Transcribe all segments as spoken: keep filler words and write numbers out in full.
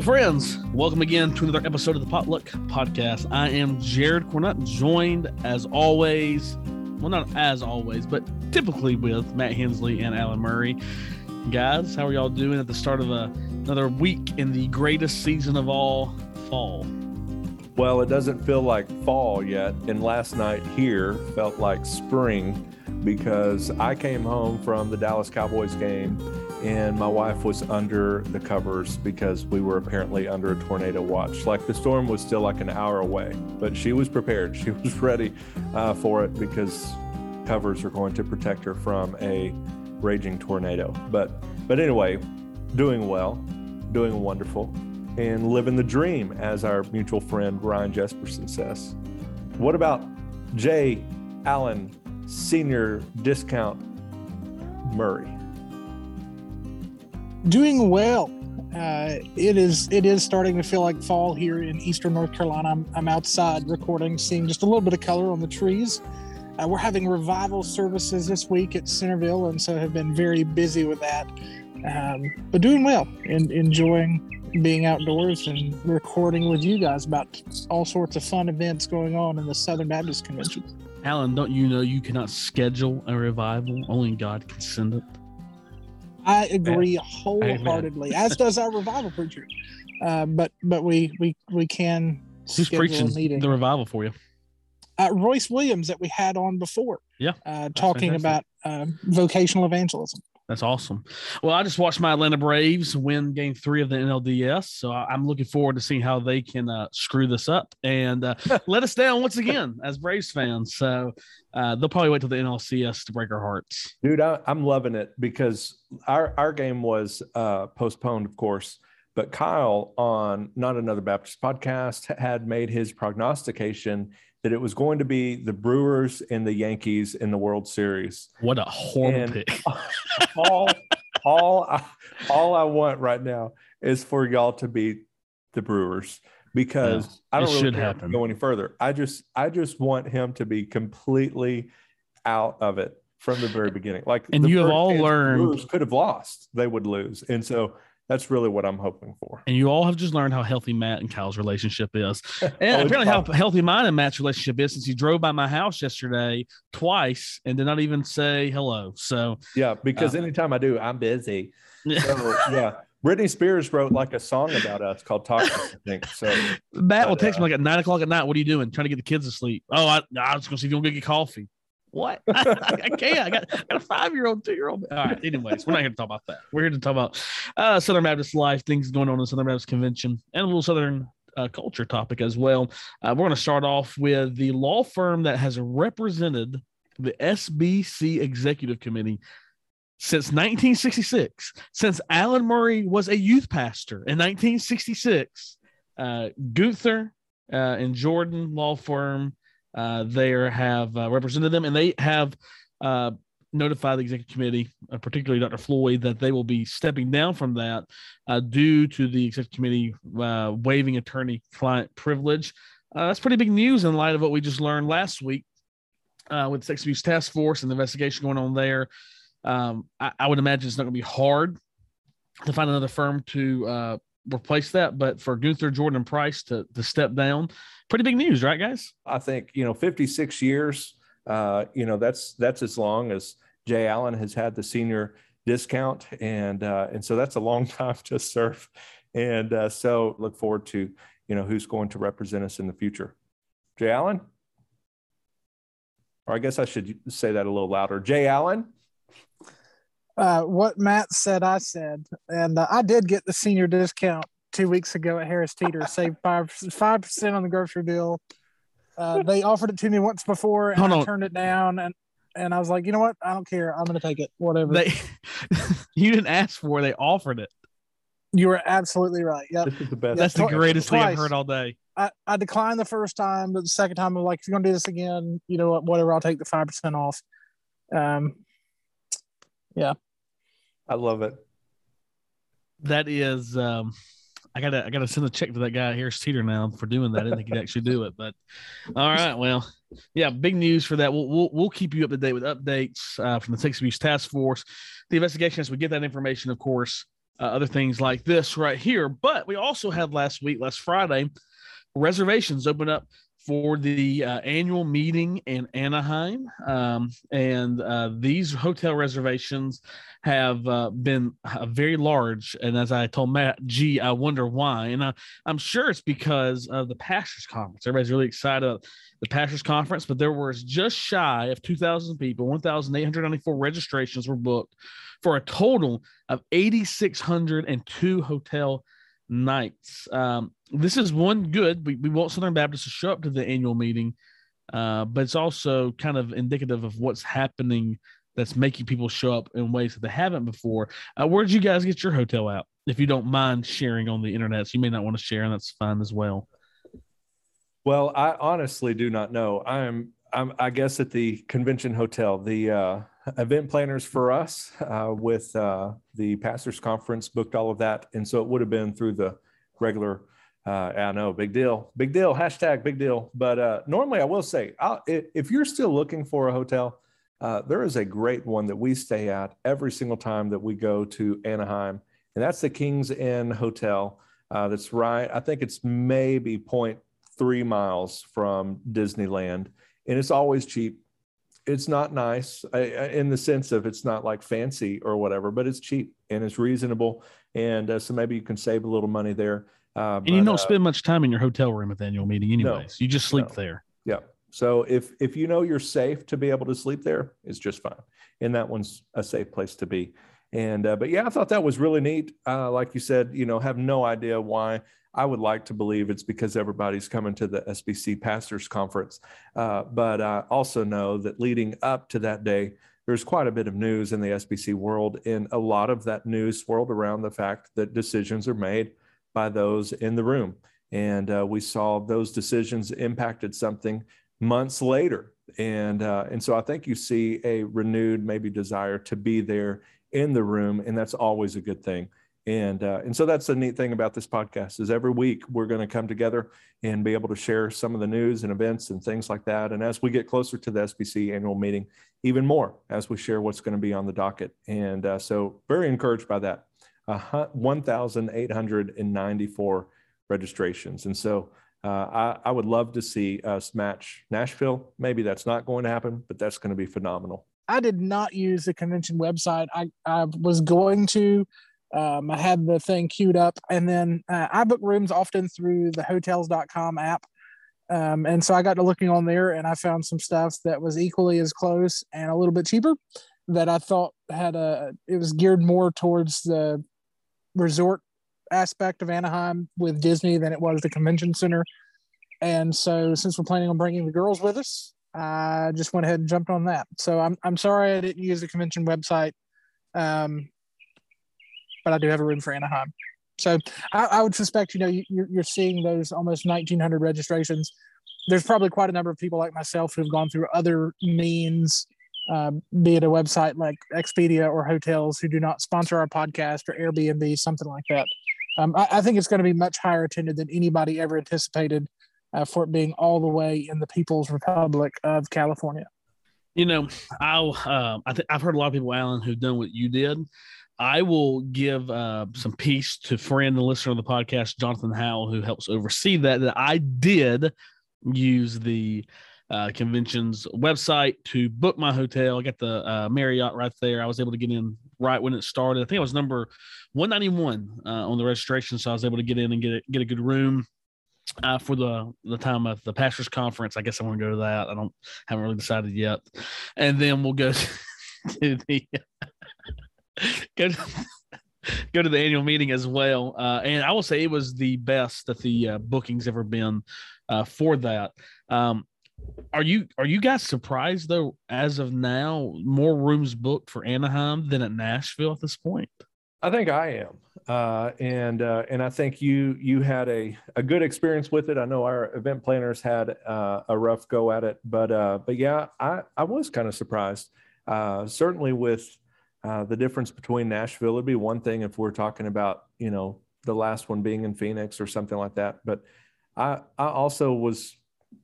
Hello, friends. Welcome again to another episode of the Potluck Podcast. I am Jared Cornette, joined as always, well, not as always, but typically with Matt Hensley and Alan Murray. Guys, how are y'all doing at the start of a, another week in the greatest season of all, fall? Well, it doesn't feel like fall yet, and last night here felt like spring because I came home from the Dallas Cowboys game and my wife was under the covers because we were apparently under a tornado watch. Like, the storm was still like an hour away, but she was prepared. She was ready uh, for it because covers are going to protect her from a raging tornado. But but anyway, doing well, doing wonderful, and living the dream, as our mutual friend Ryan Jesperson says. What about Jay Allen Senior Discount Murray? Doing well. Uh, it is it is starting to feel like fall here in eastern North Carolina. I'm, I'm outside recording, seeing just a little bit of color on the trees. Uh, we're having revival services this week at Centerville, and so have been very busy with that. Um, but doing well and enjoying being outdoors and recording with you guys about all sorts of fun events going on in the Southern Baptist Convention. Alan, don't you know you cannot schedule a revival? Only God can send it. I agree Amen. wholeheartedly, Amen. As does our revival preacher. Uh, but but we we we can. Who's preaching the revival for you? Uh, Royce Williams, that we had on before. Yeah, uh, talking fantastic. about uh, vocational evangelism. That's awesome. Well, I just watched my Atlanta Braves win game three of the N L D S, so I'm looking forward to seeing how they can uh, screw this up and uh, let us down once again as Braves fans. So uh, they'll probably wait till the N L C S to break our hearts. Dude, I, I'm loving it because our, our game was uh, postponed, of course, but Kyle on Not Another Baptist Podcast had made his prognostication that it was going to be the Brewers and the Yankees in the World Series. What a horrible and pick. all, all, I, all I want right now is for y'all to beat the Brewers because yeah, I don't really care to go any further. I just, I just want him to be completely out of it from the very beginning. Like, and you have all learned Brewers could have lost, they would lose. And so that's really what I'm hoping for. And you all have just learned how healthy Matt and Kyle's relationship is. And oh, apparently how healthy mine and Matt's relationship is, since he drove by my house yesterday twice and did not even say hello. So yeah, because uh, anytime I do, I'm busy. Yeah. So, yeah. Britney Spears wrote like a song about us called Toxic, I think. So Matt but, will text uh, me like at nine o'clock at night. What are you doing? Trying to get the kids to sleep. Oh, I, I was going to see if you want to get coffee. What? I, I can't. I got, I got a five-year-old, two-year-old. All right. Anyways, we're not here to talk about that. We're here to talk about uh, Southern Baptist life, things going on in the Southern Baptist Convention, and a little Southern uh, culture topic as well. Uh, we're going to start off with the law firm that has represented the S B C Executive Committee since nineteen sixty-six, since Alan Murray was a youth pastor in nineteen sixty-six. Uh, Gunther uh, and Jordan Law Firm. Uh, they are, have uh, represented them, and they have uh, notified the executive committee, uh, particularly Doctor Floyd, that they will be stepping down from that uh, due to the executive committee uh, waiving attorney-client privilege. Uh, that's pretty big news in light of what we just learned last week uh, with the sex abuse task force and the investigation going on there. Um, I, I would imagine it's not going to be hard to find another firm to uh, replace that, but for Gunther, Jordan, and Price to, to step down, pretty big news, right, guys? I think, you know, fifty-six years, uh, you know, that's that's as long as Jay Allen has had the senior discount. And uh, and so that's a long time to serve. And uh, so look forward to, you know, who's going to represent us in the future. Jay Allen? Or I guess I should say that a little louder. Jay Allen? Uh, what Matt said, I said. And uh, I did get the senior discount two weeks ago at Harris Teeter, saved five five percent on the grocery bill. Uh, they offered it to me once before, and Hold I on. turned it down. and And I was like, you know what? I don't care. I'm going to take it. Whatever. They, you didn't ask for it. They offered it. You were absolutely right. Yep. This is the best. Yep. That's the greatest thing I've heard all day. I, I declined the first time, but the second time I'm like, if you're going to do this again, you know what? Whatever. I'll take the five percent off. Um. Yeah. I love it. That is. Um, I gotta, I gotta send a check to that guy Harris Teeter now for doing that. I didn't think he'd actually do it, but all right. Well, yeah, big news for that. We'll, we'll, we'll keep you up to date with updates uh, from the Sex Abuse Task Force, the investigation as we get that information, of course, uh, other things like this right here. But we also had last week, last Friday, reservations open up for the uh, annual meeting in Anaheim. Um, and uh, these hotel reservations have uh, been uh, very large. And as I told Matt, gee, I wonder why. And I, I'm sure it's because of the Pastors Conference. Everybody's really excited about the Pastors Conference, but there was just shy of two thousand people. one thousand eight hundred ninety-four registrations were booked for a total of eight thousand six hundred two hotel nights. Um, this is one good. We, we want Southern Baptists to show up to the annual meeting, uh, but it's also kind of indicative of what's happening that's making people show up in ways that they haven't before. Uh, where did you guys get your hotel out? If you don't mind sharing on the internet, so you may not want to share, and that's fine as well. Well, I honestly do not know. I'm, I'm I guess, at the convention hotel. The uh, event planners for us uh, with uh, the Pastors Conference booked all of that. And so it would have been through the regular, uh, I know, big deal, big deal, hashtag big deal. But uh, normally I will say, I'll, if you're still looking for a hotel, uh, there is a great one that we stay at every single time that we go to Anaheim. And that's the King's Inn Hotel. Uh, that's right. I think it's maybe zero point three miles from Disneyland. And it's always cheap. It's not nice in the sense of it's not like fancy or whatever, but it's cheap and it's reasonable. And uh, so maybe you can save a little money there. Uh, and but, you don't uh, spend much time in your hotel room at the annual meeting anyways. No, you just sleep no. there. Yeah. So if, if you know you're safe to be able to sleep there, it's just fine. And that one's a safe place to be. And, uh, but yeah, I thought that was really neat. Uh, like you said, you know, have no idea why. I would like to believe it's because everybody's coming to the S B C Pastors Conference. Uh, but I also know that leading up to that day, there's quite a bit of news in the S B C world. And a lot of that news swirled around the fact that decisions are made by those in the room. And uh, we saw those decisions impacted something months later. And, uh, and so I think you see a renewed maybe desire to be there in the room. And that's always a good thing. And uh, and so that's the neat thing about this podcast is every week we're going to come together and be able to share some of the news and events and things like that. And as we get closer to the S B C annual meeting, even more as we share what's going to be on the docket. And uh, so very encouraged by that. Uh, one thousand eight hundred ninety-four registrations. And so uh, I, I would love to see us match Nashville. Maybe that's not going to happen, but that's going to be phenomenal. I did not use the convention website. I, I was going to. Um, I had the thing queued up, and then uh, I book rooms often through the hotels dot com app. Um, and so I got to looking on there, and I found some stuff that was equally as close and a little bit cheaper that I thought had a, it was geared more towards the resort aspect of Anaheim with Disney than it was the convention center. And so since we're planning on bringing the girls with us, I just went ahead and jumped on that. So I'm, I'm sorry I didn't use the convention website. Um, But I do have a room for Anaheim. So I, I would suspect, you know, you, you're, you're seeing those almost nineteen hundred registrations. There's probably quite a number of people like myself who've gone through other means, um, be it a website like Expedia or hotels who do not sponsor our podcast or Airbnb, something like that. Um, I, I think it's going to be much higher attended than anybody ever anticipated uh, for it being all the way in the People's Republic of California. You know, I'll, uh, I th- I've heard a lot of people, Alan, who've done what you did. I will give uh, some peace to friend and listener of the podcast, Jonathan Howell, who helps oversee that, that I did use the uh, convention's website to book my hotel. I got the uh, Marriott right there. I was able to get in right when it started. I think I was number one ninety-one uh, on the registration, so I was able to get in and get a, get a good room. Uh, for the, the time of the Pastors Conference, I guess I want to go to that. I don't haven't really decided yet. And then we'll go to the go to, go to the annual meeting as well. Uh, and I will say it was the best that the uh, bookings ever been uh, for that. Um, are you are you guys surprised though? As of now, more rooms booked for Anaheim than at Nashville at this point. I think I am. Uh, and uh, and I think you you had a, a good experience with it. I know our event planners had uh, a rough go at it, but uh, but yeah, I, I was kind of surprised. Uh, certainly with uh, the difference between Nashville, it'd be one thing if we're talking about, you know, the last one being in Phoenix or something like that. But I, I also was,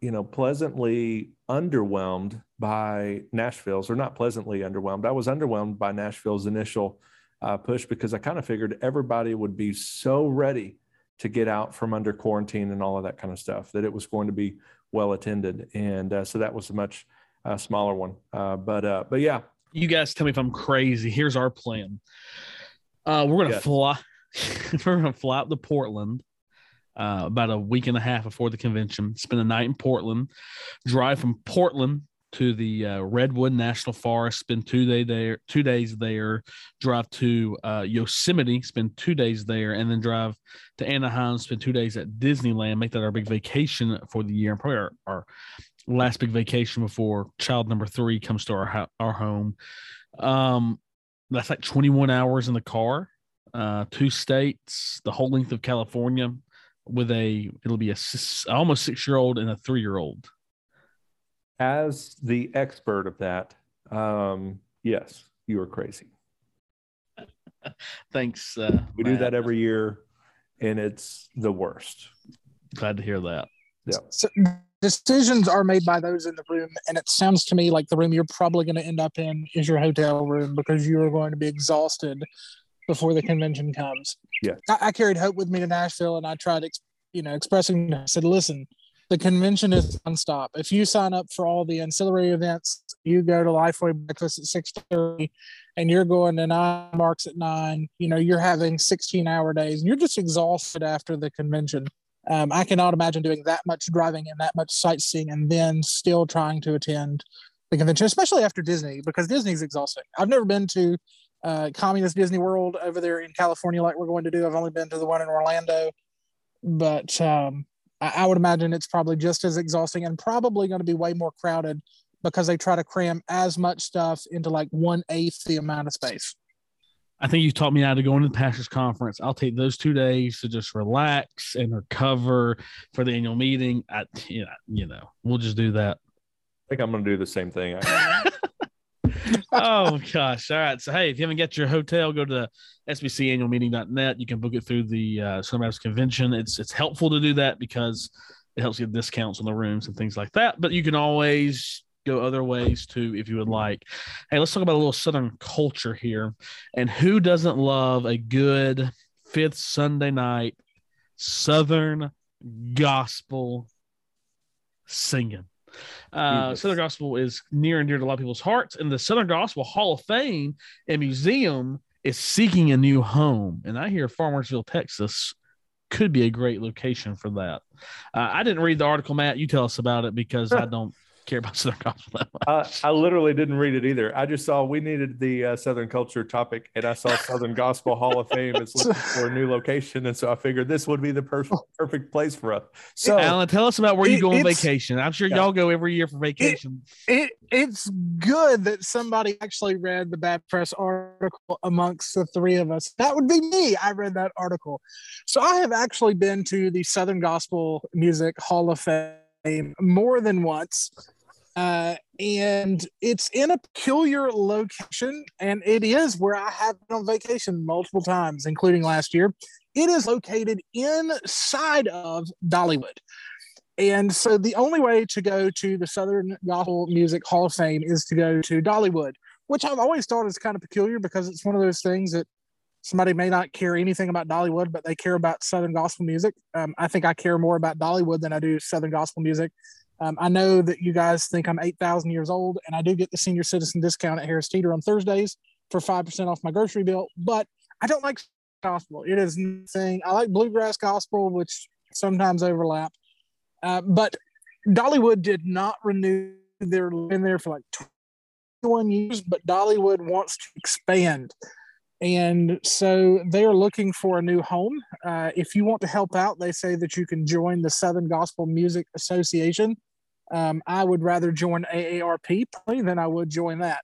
you know, pleasantly underwhelmed by Nashville's, or not pleasantly underwhelmed. I was underwhelmed by Nashville's initial uh, push, because I kind of figured everybody would be so ready to get out from under quarantine and all of that kind of stuff, that it was going to be well attended. And uh, so that was a much uh, smaller one. Uh, but uh, but yeah. You guys tell me if I'm crazy. Here's our plan. Uh, we're going to yes. fly. We're going to fly out to Portland uh, about a week and a half before the convention, spend the night in Portland, drive from Portland to the uh, Redwood National Forest, spend two day there, two days there, drive to uh, Yosemite, spend two days there, and then drive to Anaheim, spend two days at Disneyland, make that our big vacation for the year, and probably our, our last big vacation before child number three comes to our our home. Um, that's like twenty-one hours in the car, uh, two states, the whole length of California, with a it'll be a six, almost six-year-old and a three-year-old. As the expert of that, um, yes, you are crazy. Thanks. Uh, we Matt. do that every year, and it's the worst. Glad to hear that. Yeah. So decisions are made by those in the room, and it sounds to me like the room you're probably going to end up in is your hotel room, because you are going to be exhausted before the convention comes. Yeah. I, I carried Hope with me to Nashville, and I tried, ex- you know, expressing. I said, "Listen, the convention is nonstop. If you sign up for all the ancillary events, you go to Lifeway breakfast at six thirty, and you're going to nine marks at nine. You know, you're having sixteen-hour days, and you're just exhausted after the convention." Um, I cannot imagine doing that much driving and that much sightseeing, and then still trying to attend the convention, especially after Disney, because Disney's exhausting. I've never been to uh, Communist Disney World over there in California like we're going to do. I've only been to the one in Orlando, but um, I, I would imagine it's probably just as exhausting, and probably going to be way more crowded, because they try to cram as much stuff into like one-eighth the amount of space. I think you taught me how to go into the pastor's conference. I'll take those two days to just relax and recover for the annual meeting. I, you know, you know, we'll just do that. I think I'm going to do the same thing. Oh, gosh. All right. So, hey, if you haven't got your hotel, go to S B C annual meeting dot net. You can book it through the uh, Southern Baptist Convention. It's, it's helpful to do that, because it helps get discounts on the rooms and things like that. But you can always go other ways too, if you would like. Hey, let's talk about a little Southern culture here. And who doesn't love a good fifth Sunday night Southern gospel singing? Uh, Southern gospel is near and dear to a lot of people's hearts. And the Southern Gospel Hall of Fame and Museum is seeking a new home. And I hear Farmersville, Texas could be a great location for that. Uh, I didn't read the article, Matt. You tell us about it, because I don't care about Southern gospel that much. Uh, I literally didn't read it either. I just saw we needed the uh, Southern culture topic, and I saw Southern Gospel Hall of Fame is looking for a new location, and so I figured this would be the per- perfect place for us. So, Alan, tell us about where it, you go on vacation. I'm sure yeah. y'all go every year for vacation. It, it it's good that somebody actually read the Bad Press article amongst the three of us. That would be me. I read that article. So I have actually been to the Southern Gospel Music Hall of Fame more than once. Uh, and it's in a peculiar location, and it is where I have been on vacation multiple times, including last year. It is located inside of Dollywood. And so the only way to go to the Southern Gospel Music Hall of Fame is to go to Dollywood, which I've always thought is kind of peculiar, because it's one of those things that somebody may not care anything about Dollywood, but they care about Southern gospel music. Um, I think I care more about Dollywood than I do Southern gospel music. Um, I know that you guys think I'm eight thousand years old, and I do get the senior citizen discount at Harris Teeter on Thursdays for five percent off my grocery bill, but I don't like gospel. It is nothing. I like bluegrass gospel, which sometimes overlap. Uh, but Dollywood did not renew their been there for like twenty-one years, but Dollywood wants to expand. And so they are looking for a new home. Uh, if you want to help out, they say that you can join the Southern Gospel Music Association. Um, I would rather join A A R P probably than I would join that.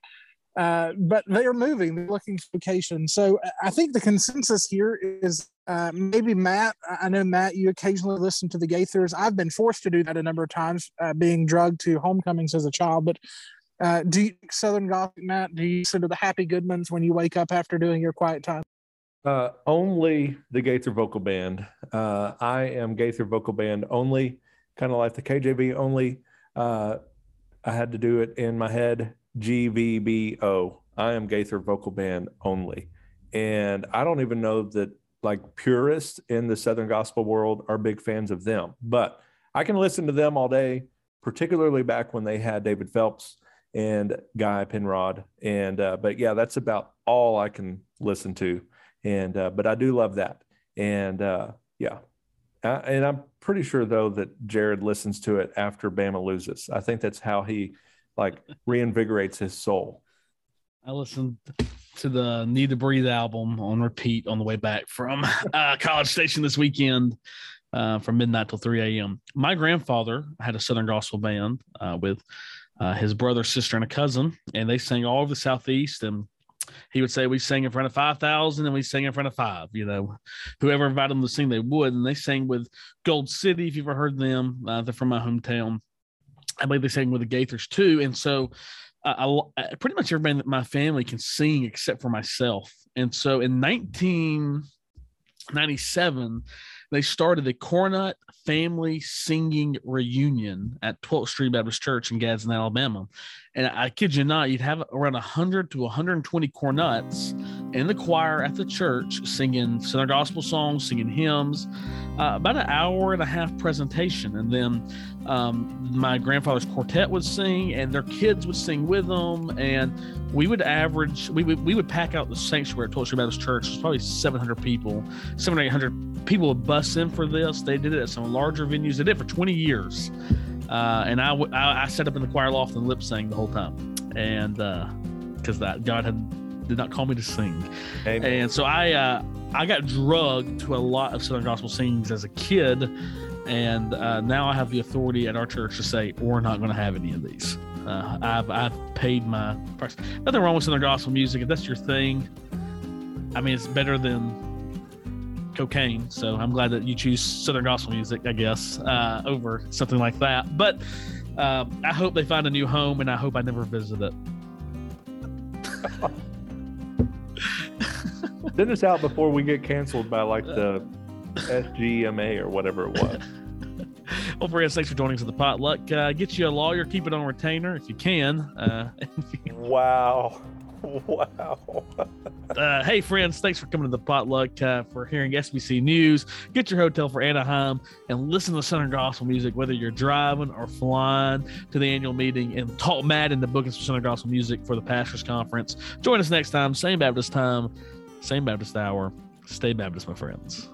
Uh, but they are moving, they're looking for location. So I think the consensus here is uh, maybe Matt. I know, Matt, you occasionally listen to the Gaithers. I've been forced to do that a number of times, uh, being drugged to homecomings as a child. But Uh, do you Southern Gothic, Matt? Do you listen to the Happy Goodmans when you wake up after doing your quiet time? Uh, only the Gaither Vocal Band. Uh, I am Gaither Vocal Band only, kind of like the K J B only. Uh, I had to do it in my head, G V B O. I am Gaither Vocal Band only. And I don't even know that like purists in the Southern gospel world are big fans of them, but I can listen to them all day, particularly back when they had David Phelps and Guy Penrod. And, uh, but yeah, that's about all I can listen to. And, uh, but I do love that. And, uh, yeah. I, and I'm pretty sure though that Jared listens to it after Bama loses. I think that's how he like reinvigorates his soul. I listened to the Need to Breathe album on repeat on the way back from uh, College Station this weekend uh, from midnight till three a.m. My grandfather had a Southern gospel band uh, with uh, his brother, sister, and a cousin, and they sang all over the Southeast. And he would say, we sang in front of five thousand and we sang in front of five, you know, whoever invited them to sing, they would. And they sang with Gold City. If you've ever heard them, uh, they're from my hometown. I believe they sang with the Gaithers too. And so I, I, pretty much everybody in my family can sing except for myself. And so in nineteen ninety-seven, they started the Cornette Family Singing Reunion at twelfth Street Baptist Church in Gadsden, Alabama. And I kid you not, you'd have around one hundred to one hundred twenty Cornettes in the choir at the church singing Southern gospel songs, singing hymns, uh, about an hour and a half presentation. And then um, my grandfather's quartet would sing and their kids would sing with them. And we would average, we would, we would pack out the sanctuary at twelfth Street Baptist Church. There's probably seven hundred people, seven hundred, eight hundred people would bus in for this. They did it at some larger venues. They did it for twenty years. Uh, and I, w- I I sat up in the choir loft and lip sang the whole time, and because uh, that God had did not call me to sing. Amen. And so I uh, I got drugged to a lot of Southern gospel singings as a kid, and uh, now I have the authority at our church to say we're not going to have any of these. Uh, I've I've paid my price. Nothing wrong with Southern gospel music if that's your thing. I mean, it's better than cocaine, so I'm glad that you choose Southern gospel music, I guess, uh, over something like that. But uh, I hope they find a new home, and I hope I never visit it. Send us out before we get canceled by like the S G M A or whatever it was. Well, Brad, thanks for joining us at the potluck. Uh, get you a lawyer, keep it on retainer if you can. Uh, wow. Wow. uh, hey, friends, thanks for coming to the potluck, uh, for hearing S B C News. Get your hotel for Anaheim and listen to Southern gospel music, whether you're driving or flying to the annual meeting, and talk Matt into bookings for Southern gospel music for the Pastors Conference. Join us next time, same Baptist time, same Baptist hour. Stay Baptist, my friends.